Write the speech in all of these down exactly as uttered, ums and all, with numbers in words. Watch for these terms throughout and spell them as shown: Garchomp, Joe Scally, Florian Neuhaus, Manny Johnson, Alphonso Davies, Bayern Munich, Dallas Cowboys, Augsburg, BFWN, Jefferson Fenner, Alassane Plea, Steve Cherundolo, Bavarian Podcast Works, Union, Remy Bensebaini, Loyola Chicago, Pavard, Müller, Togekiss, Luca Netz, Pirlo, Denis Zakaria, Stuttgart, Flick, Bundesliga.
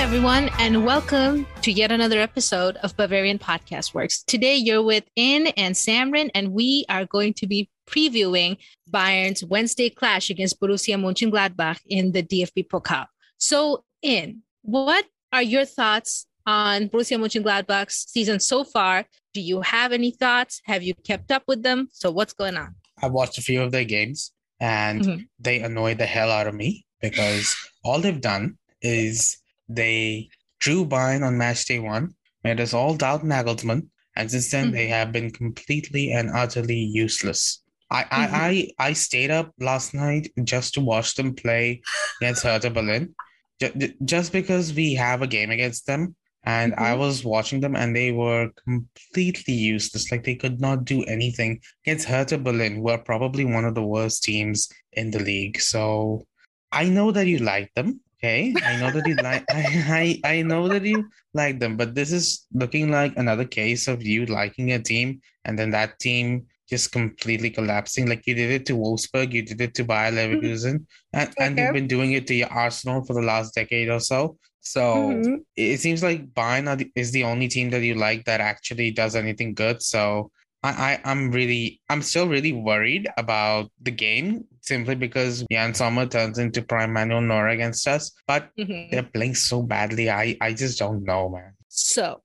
Hi, everyone, and welcome to yet another episode of Bavarian Podcast Works. Today, you're with In and Samrin, and we are going to be previewing Bayern's Wednesday clash against Borussia Mönchengladbach in the D F B Pokal. So, In, what are your thoughts on Borussia Mönchengladbach's season so far? Do you have any thoughts? Have you kept up with them? So, what's going on? I watched a few of their games, and mm-hmm. they annoy the hell out of me because all they've done is they drew Bayern on match day one, made us all doubt Nagelsmann, and since then mm-hmm. they have been completely and utterly useless. I, mm-hmm. I, I I stayed up last night just to watch them play against Hertha Berlin, J- just because we have a game against them, and mm-hmm. I was watching them and they were completely useless. Like, they could not do anything against Hertha Berlin, who are probably one of the worst teams in the league. So I know that you like them. Okay, I know that you like I, I I know that you like them, but this is looking like another case of you liking a team and then that team just completely collapsing. Like, you did it to Wolfsburg, you did it to Bayer Leverkusen, and, okay. and you've been doing it to your Arsenal for the last decade or so. So mm-hmm. it seems like Bayern are the, is the only team that you like that actually does anything good. So I, I, I'm really, I'm still really worried about the game simply because Yann Sommer turns into prime Manuel Neuer against us, but mm-hmm. they're playing so badly. I, I just don't know, man. So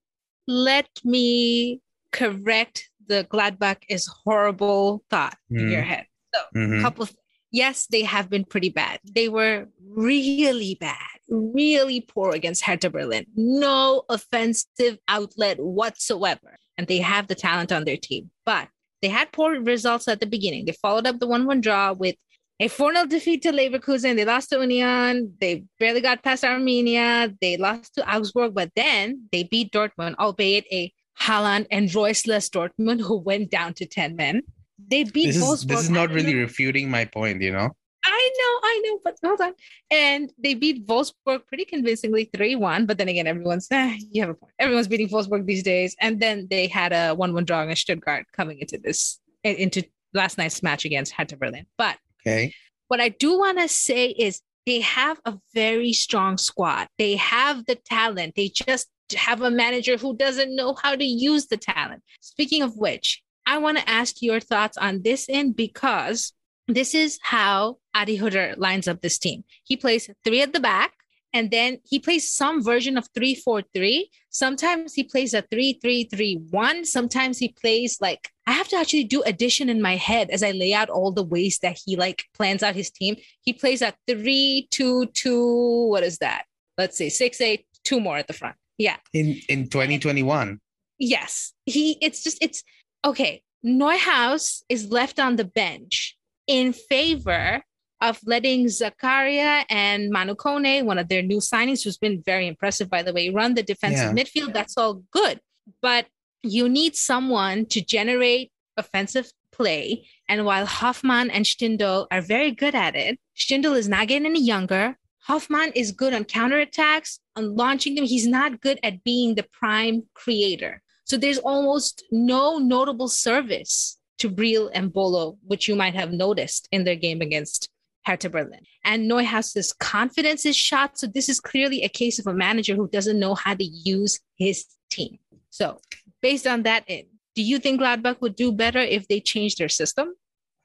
let me correct the Gladbach is horrible thought mm. in your head. So mm-hmm. a couple of, yes, they have been pretty bad. They were really bad, really poor against Hertha Berlin. No offensive outlet whatsoever. And they have the talent on their team. But they had poor results at the beginning. They followed up the one one draw with a four nil defeat to Leverkusen. They lost to Union. They barely got past Armenia. They lost to Augsburg. But then they beat Dortmund, albeit a Haaland and Royce-less Dortmund who went down to ten men. They beat this is, Wolfsburg. This is not really refuting my point, you know? I know, I know, but hold on. And they beat Wolfsburg pretty convincingly three one. But then again, everyone's, eh, you have a point. Everyone's beating Wolfsburg these days. And then they had a one one draw against Stuttgart coming into this, into last night's match against Hertha Berlin. But okay. what I do want to say is they have a very strong squad. They have the talent. They just have a manager who doesn't know how to use the talent. Speaking of which, I want to ask your thoughts on this end because this is how Adi Hütter lines up this team. He plays three at the back, and then he plays some version of three four three. Sometimes he plays a three three three one. Sometimes he plays like, I have to actually do addition in my head as I lay out all the ways that he like plans out his team. He plays a three two two. What is that? Let's see, six eight, two more at the front. Yeah. In in twenty twenty-one. Yes. He it's just it's okay. Neuhaus is left on the bench in favor of letting Zakaria and Manu Koné, one of their new signings, who's been very impressive, by the way, run the defensive yeah. midfield. That's all good. But you need someone to generate offensive play. And while Hoffmann and Stindl are very good at it, Stindl is not getting any younger. Hoffmann is good on counterattacks, on launching them. He's not good at being the prime creator. So there's almost no notable service to Breel Embolo, which you might have noticed in their game against Hertha Berlin. And Neuhaus's confidence is shot. So this is clearly a case of a manager who doesn't know how to use his team. So based on that, do you think Gladbach would do better if they change their system?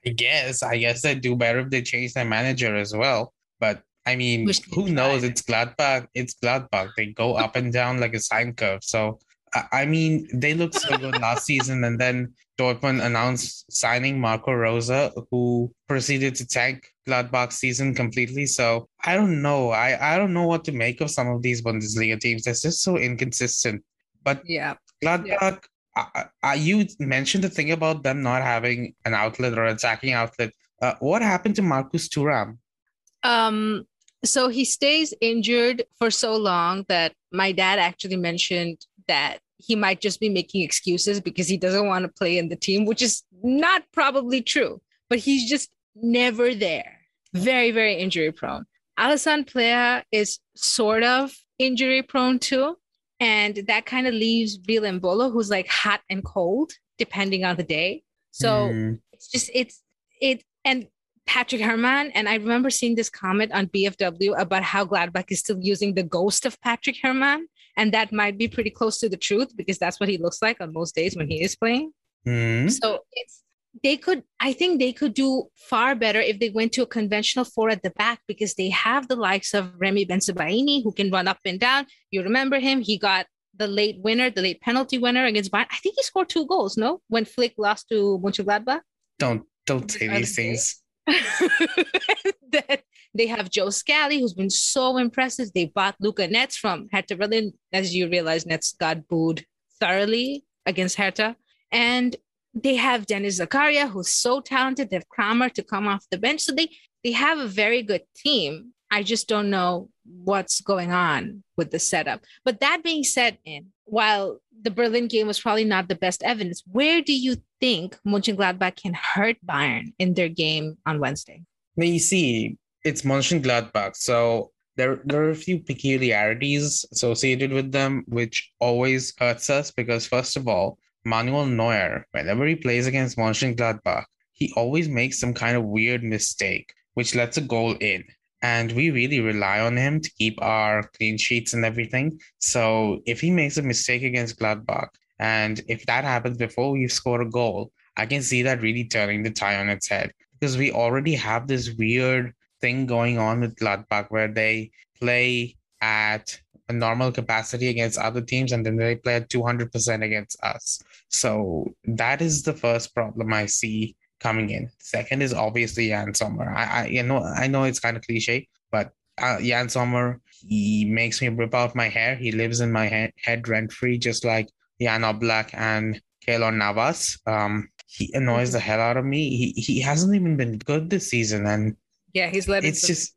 I guess. I guess they'd do better if they change their manager as well. But I mean, who knows? It's Gladbach. It's Gladbach. They go up and down like a sine curve. So I mean, they looked so good last season, and then Dortmund announced signing Marco Rosa, who proceeded to tank Gladbach's season completely. So I don't know. I, I don't know what to make of some of these Bundesliga teams. That's just so inconsistent. But yeah, Gladbach, yeah. I, I, you mentioned the thing about them not having an outlet or attacking outlet. Uh, what happened to Marcus Thuram? Um. So he stays injured for so long that my dad actually mentioned that he might just be making excuses because he doesn't want to play in the team, which is not probably true, but he's just never there. Very, very injury prone. Alassane Plea is sort of injury prone too. And that kind of leaves Breel Embolo, who's like hot and cold, depending on the day. So mm. it's just, it's, it, and Patrick Herrmann. And I remember seeing this comment on B F W about how Gladbach is still using the ghost of Patrick Herrmann. And that might be pretty close to the truth, because that's what he looks like on most days when he is playing. Mm-hmm. So it's, they could, I think they could do far better if they went to a conventional four at the back, because they have the likes of Remy Bensebaini, who can run up and down. You remember him. He got the late winner, the late penalty winner against Bayern. I think he scored two goals, no? When Flick lost to Mönchengladbach. Don't, don't say these things. Then they have Joe Scally, who's been so impressive. They bought Luca Netz from Hertha Berlin. As you realize, Netz got booed thoroughly against Hertha. And they have Denis Zakaria, who's so talented. They have Kramer to come off the bench. So they, they have a very good team. I just don't know what's going on with the setup. But that being said, in while the Berlin game was probably not the best evidence, where do you think Mönchengladbach can hurt Bayern in their game on Wednesday? Now you see, it's Mönchengladbach. So there, there are a few peculiarities associated with them, which always hurts us because, first of all, Manuel Neuer, whenever he plays against Mönchengladbach, he always makes some kind of weird mistake, which lets a goal in. And we really rely on him to keep our clean sheets and everything. So if he makes a mistake against Gladbach, and if that happens before we've scored a goal, I can see that really turning the tie on its head. Because we already have this weird thing going on with Gladbach where they play at a normal capacity against other teams, and then they play at two hundred percent against us. So that is the first problem I see coming in. Second is obviously Yann Sommer. I, I you know I know it's kind of cliche, but uh, Yann Sommer, he makes me rip out my hair. He lives in my he- head rent-free, just like Jan Oblak and Keylor Navas. Um, he annoys the hell out of me. He he hasn't even been good this season, and yeah, he's letting it's just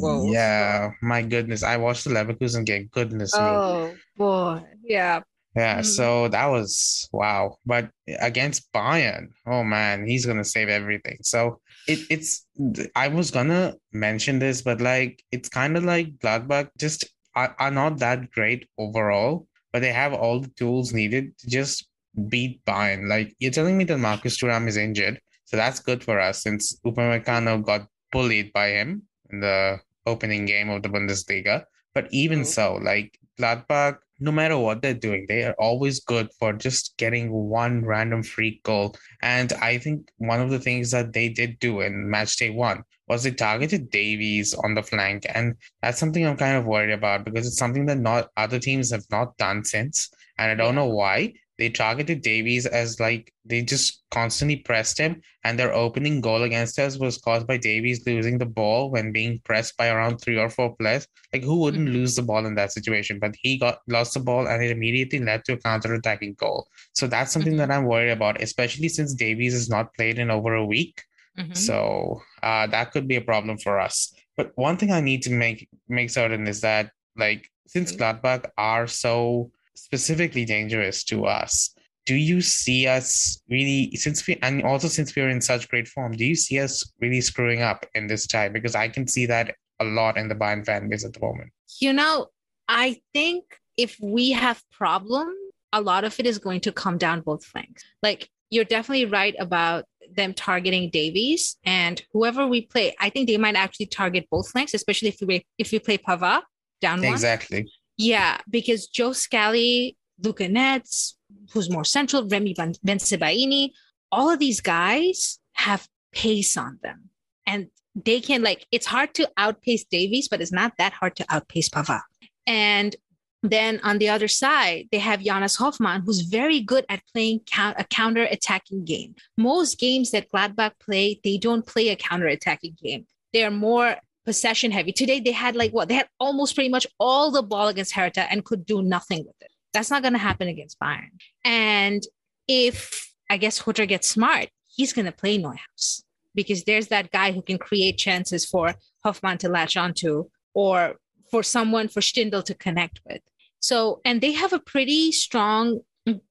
goals. Yeah, my goodness. I watched the Leverkusen game. Goodness me. Oh boy, yeah. Yeah, so that was, wow. But against Bayern, oh man, he's going to save everything. So it, it's, I was going to mention this, but like, it's kind of like Gladbach just are, are not that great overall, but they have all the tools needed to just beat Bayern. Like, you're telling me that Marcus Thuram is injured. So that's good for us, since Upamecano got bullied by him in the opening game of the Bundesliga. But even so, like Gladbach, no matter what they're doing, they are always good for just getting one random free goal. And I think one of the things that they did do in match day one was they targeted Davies on the flank. And that's something I'm kind of worried about, because it's something that not other teams have not done since. And I don't know why. They targeted Davies as like they just constantly pressed him, and their opening goal against us was caused by Davies losing the ball when being pressed by around three or four players. Like, who wouldn't lose the ball in that situation? But he got lost the ball, and it immediately led to a counter-attacking goal. So that's something mm-hmm. that I'm worried about, especially since Davies has not played in over a week. Mm-hmm. So uh, that could be a problem for us. But one thing I need to make make certain is that, like, since Gladbach are so specifically dangerous to us, do you see us really, since we, and also since we're in such great form, do you see us really screwing up in this tie? Because I can see that a lot in the Bayern fan base at the moment. You know, I think if we have problem, a lot of it is going to come down both flanks. Like, you're definitely right about them targeting Davies, and whoever we play, I think they might actually target both flanks, especially if we if we play Pavard down one. Exactly. Yeah, because Joe Scally, Luca Netz, who's more central, Remy Bensebaini, all of these guys have pace on them. And they can, like, it's hard to outpace Davies, but it's not that hard to outpace Pavard. And then on the other side, they have Jonas Hoffmann, who's very good at playing count, a counter-attacking game. Most games that Gladbach play, they don't play a counter-attacking game. They are more possession heavy. Today they had like what? They had almost pretty much all the ball against Hertha and could do nothing with it. That's not going to happen against Bayern. And if, I guess, Hütter gets smart, he's going to play Neuhaus, because there's that guy who can create chances for Hoffmann to latch onto, or for someone, for Stindl to connect with. So, and they have a pretty strong,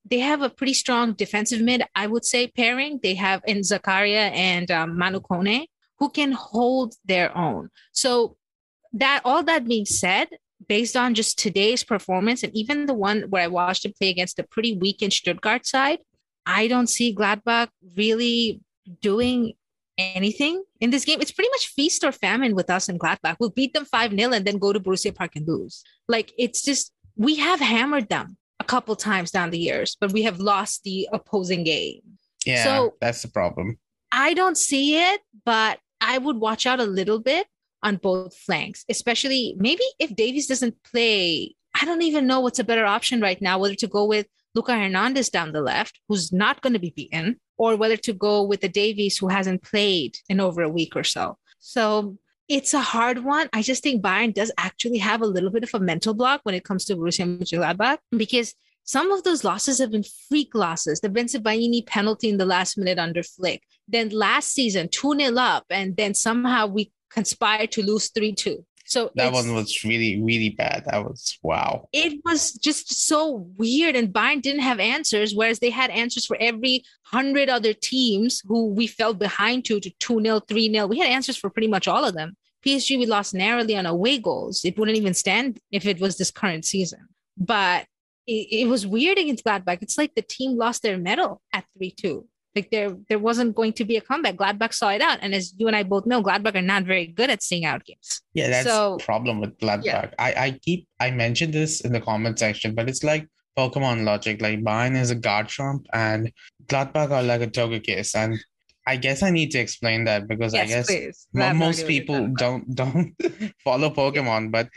they have a pretty strong defensive mid, I would say, pairing. They have in Zakaria and um, Manu Koné, who can hold their own. So that, all that being said, based on just today's performance, and even the one where I watched him play against a pretty weakened Stuttgart side, I don't see Gladbach really doing anything in this game. It's pretty much feast or famine with us in Gladbach. We'll beat them five nil and then go to Borussia Park and lose. Like, it's just, we have hammered them a couple times down the years, but we have lost the opposing game. Yeah, so that's the problem. I don't see it, but I would watch out a little bit on both flanks, especially maybe if Davies doesn't play. I don't even know what's a better option right now, whether to go with Luca Hernandez down the left, who's not going to be beaten, or whether to go with the Davies, who hasn't played in over a week or so. So it's a hard one. I just think Bayern does actually have a little bit of a mental block when it comes to Borussia Mönchengladbach, because some of those losses have been freak losses. The Bensebaini penalty in the last minute under Flick. Then last season, two nil up, and then somehow we conspired to lose three two. So that one was really, really bad. That was, wow. It was just so weird. And Bayern didn't have answers, whereas they had answers for every hundred other teams who we fell behind to, to two nil, three nil. We had answers for pretty much all of them. P S G, we lost narrowly on away goals. It wouldn't even stand if it was this current season. But it, it was weird against Gladbach. It's like the team lost their medal at three two. Like there, there wasn't going to be a comeback. Gladbach saw it out. And as you and I both know, Gladbach are not very good at seeing out games. Yeah, that's so, the problem with Gladbach. Yeah. I, I keep, I mentioned this in the comment section, but it's like Pokemon logic. Like Bayern is a Garchomp and Gladbach are like a Togekiss. And I guess I need to explain that because yes, I guess please. most people don't, don't follow Pokemon, yeah. But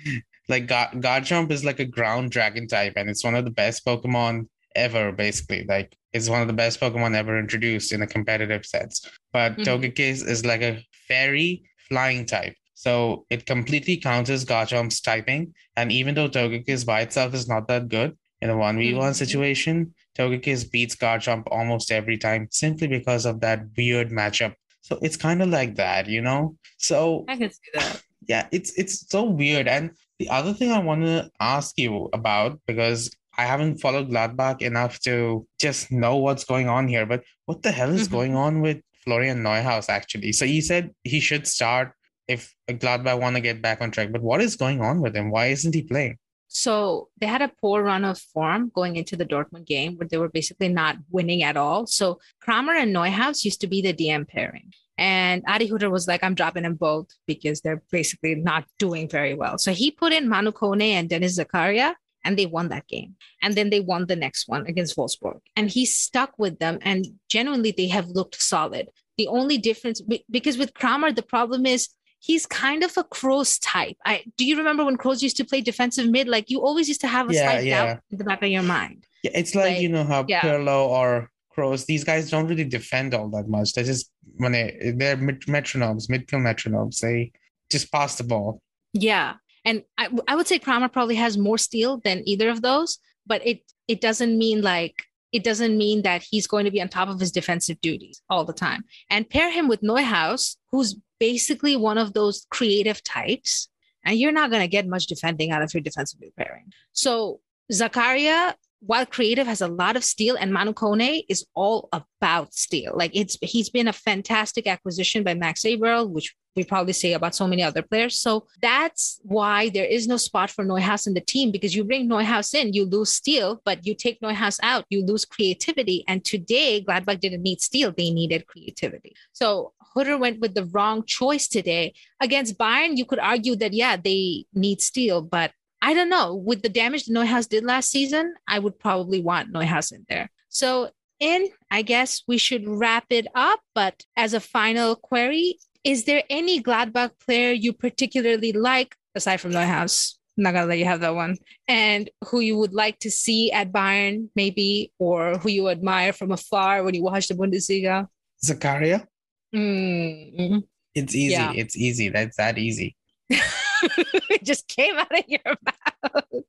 like Gar- Garchomp is like a ground dragon type. And it's one of the best Pokemon ever, basically. Like, it's one of the best Pokemon ever introduced in a competitive sense. But mm-hmm. Togekiss is like a fairy flying type. So it completely counters Garchomp's typing. And even though Togekiss by itself is not that good in a one v one mm-hmm. situation, Togekiss beats Garchomp almost every time simply because of that weird matchup. So it's kind of like that, you know? So I can see that. Yeah, it's it's so weird. And the other thing I want to ask you about, because I haven't followed Gladbach enough to just know what's going on here, but what the hell is mm-hmm. going on with Florian Neuhaus, actually? So he said he should start if Gladbach want to get back on track, but what is going on with him? Why isn't he playing? So they had a poor run of form going into the Dortmund game where they were basically not winning at all. So Kramer and Neuhaus used to be the D M pairing. And Adi Hütter was like, I'm dropping them both because they're basically not doing very well. So he put in Manu Koné and Denis Zakaria. And they won that game. And then they won the next one against Wolfsburg. And he stuck with them. And genuinely, they have looked solid. The only difference, because with Kramer, the problem is he's kind of a Kroos type. I Do you remember when Kroos used to play defensive mid? Like, you always used to have a yeah, slight yeah. doubt in the back of your mind. Yeah, it's like, like you know, how yeah. Pirlo or Kroos, these guys don't really defend all that much. They're just, when they, they're metronomes, midfield metronomes. They just pass the ball. Yeah. And I, I would say Kramer probably has more steal than either of those, but it it doesn't mean like it doesn't mean that he's going to be on top of his defensive duties all the time. And pair him with Neuhaus, who's basically one of those creative types, and you're not going to get much defending out of your defensive pairing. So Zakaria, while creative, has a lot of steal, and Manu Koné is all about steal. Like it's he's been a fantastic acquisition by Max Eberl, which we probably say about so many other players. So that's why there is no spot for Neuhaus in the team, because you bring Neuhaus in, you lose steal, but you take Neuhaus out, you lose creativity. And today, Gladbach didn't need steal. They needed creativity. So Hütter went with the wrong choice today. Against Bayern, you could argue that, yeah, they need steal, but I don't know. With the damage that Neuhaus did last season, I would probably want Neuhaus in there. So in, I guess we should wrap it up. But as a final query, is there any Gladbach player you particularly like, aside from Neuhaus? I'm not going to let you have that one. And who you would like to see at Bayern, maybe, or who you admire from afar when you watch the Bundesliga? Zakaria? Mm-hmm. It's easy. Yeah. It's easy. That's that easy. It just came out of your mouth.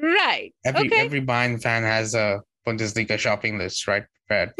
Right. Every, okay. every Bayern fan has a Bundesliga shopping list, right? Prepared.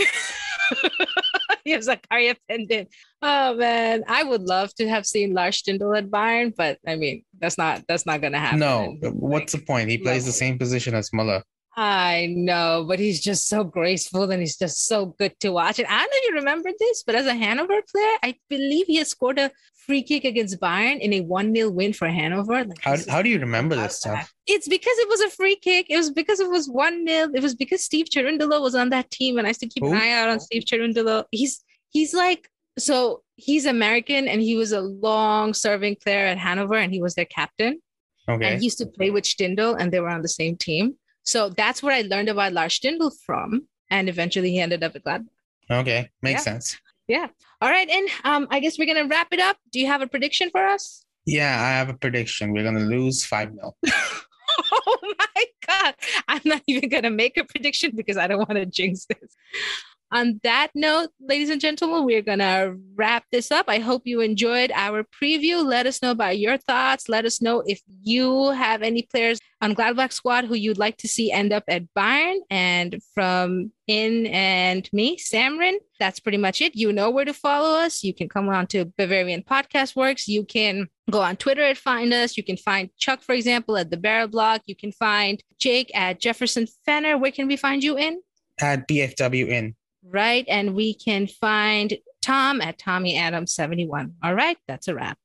You have Zakaria pendant. Oh man, I would love to have seen Lars Stindl at Bayern, but I mean, that's not that's not gonna happen. No, what's like, the point? He plays no. the same position as Müller. I know, but he's just so graceful and he's just so good to watch. And I don't know if you remember this, but as a Hanover player, I believe he has scored a free kick against Bayern in a one nil win for Hanover. Like, how, how do you remember this stuff? It's because it was a free kick. It was because it was one nil. It was because Steve Cherundolo was on that team and I used to keep Ooh. an eye out on Steve Cherundolo. He's he's like so he's American and he was a long serving player at Hanover and he was their captain. Okay. And he used to play with Stindl and they were on the same team. So that's where I learned about Lars Stindl from. And eventually he ended up at Gladbach. Okay. Makes yeah. sense. Yeah. All right. And um, I guess we're going to wrap it up. Do you have a prediction for us? Yeah, I have a prediction. We're going to lose five nil. Oh my God. I'm not even going to make a prediction because I don't want to jinx this. On that note, ladies and gentlemen, we're going to wrap this up. I hope you enjoyed our preview. Let us know about your thoughts. Let us know if you have any players on Gladbach squad who you'd like to see end up at Bayern. And from In and me, Samrin, that's pretty much it. You know where to follow us. You can come on to Bavarian Podcast Works. You can go on Twitter and find us. You can find Chuck, for example, at The Barrel Blog. You can find Jake at Jefferson Fenner. Where can we find you in? At B F W N. Right. And we can find Tom at Tommy Adams seventy-one. All right. That's a wrap.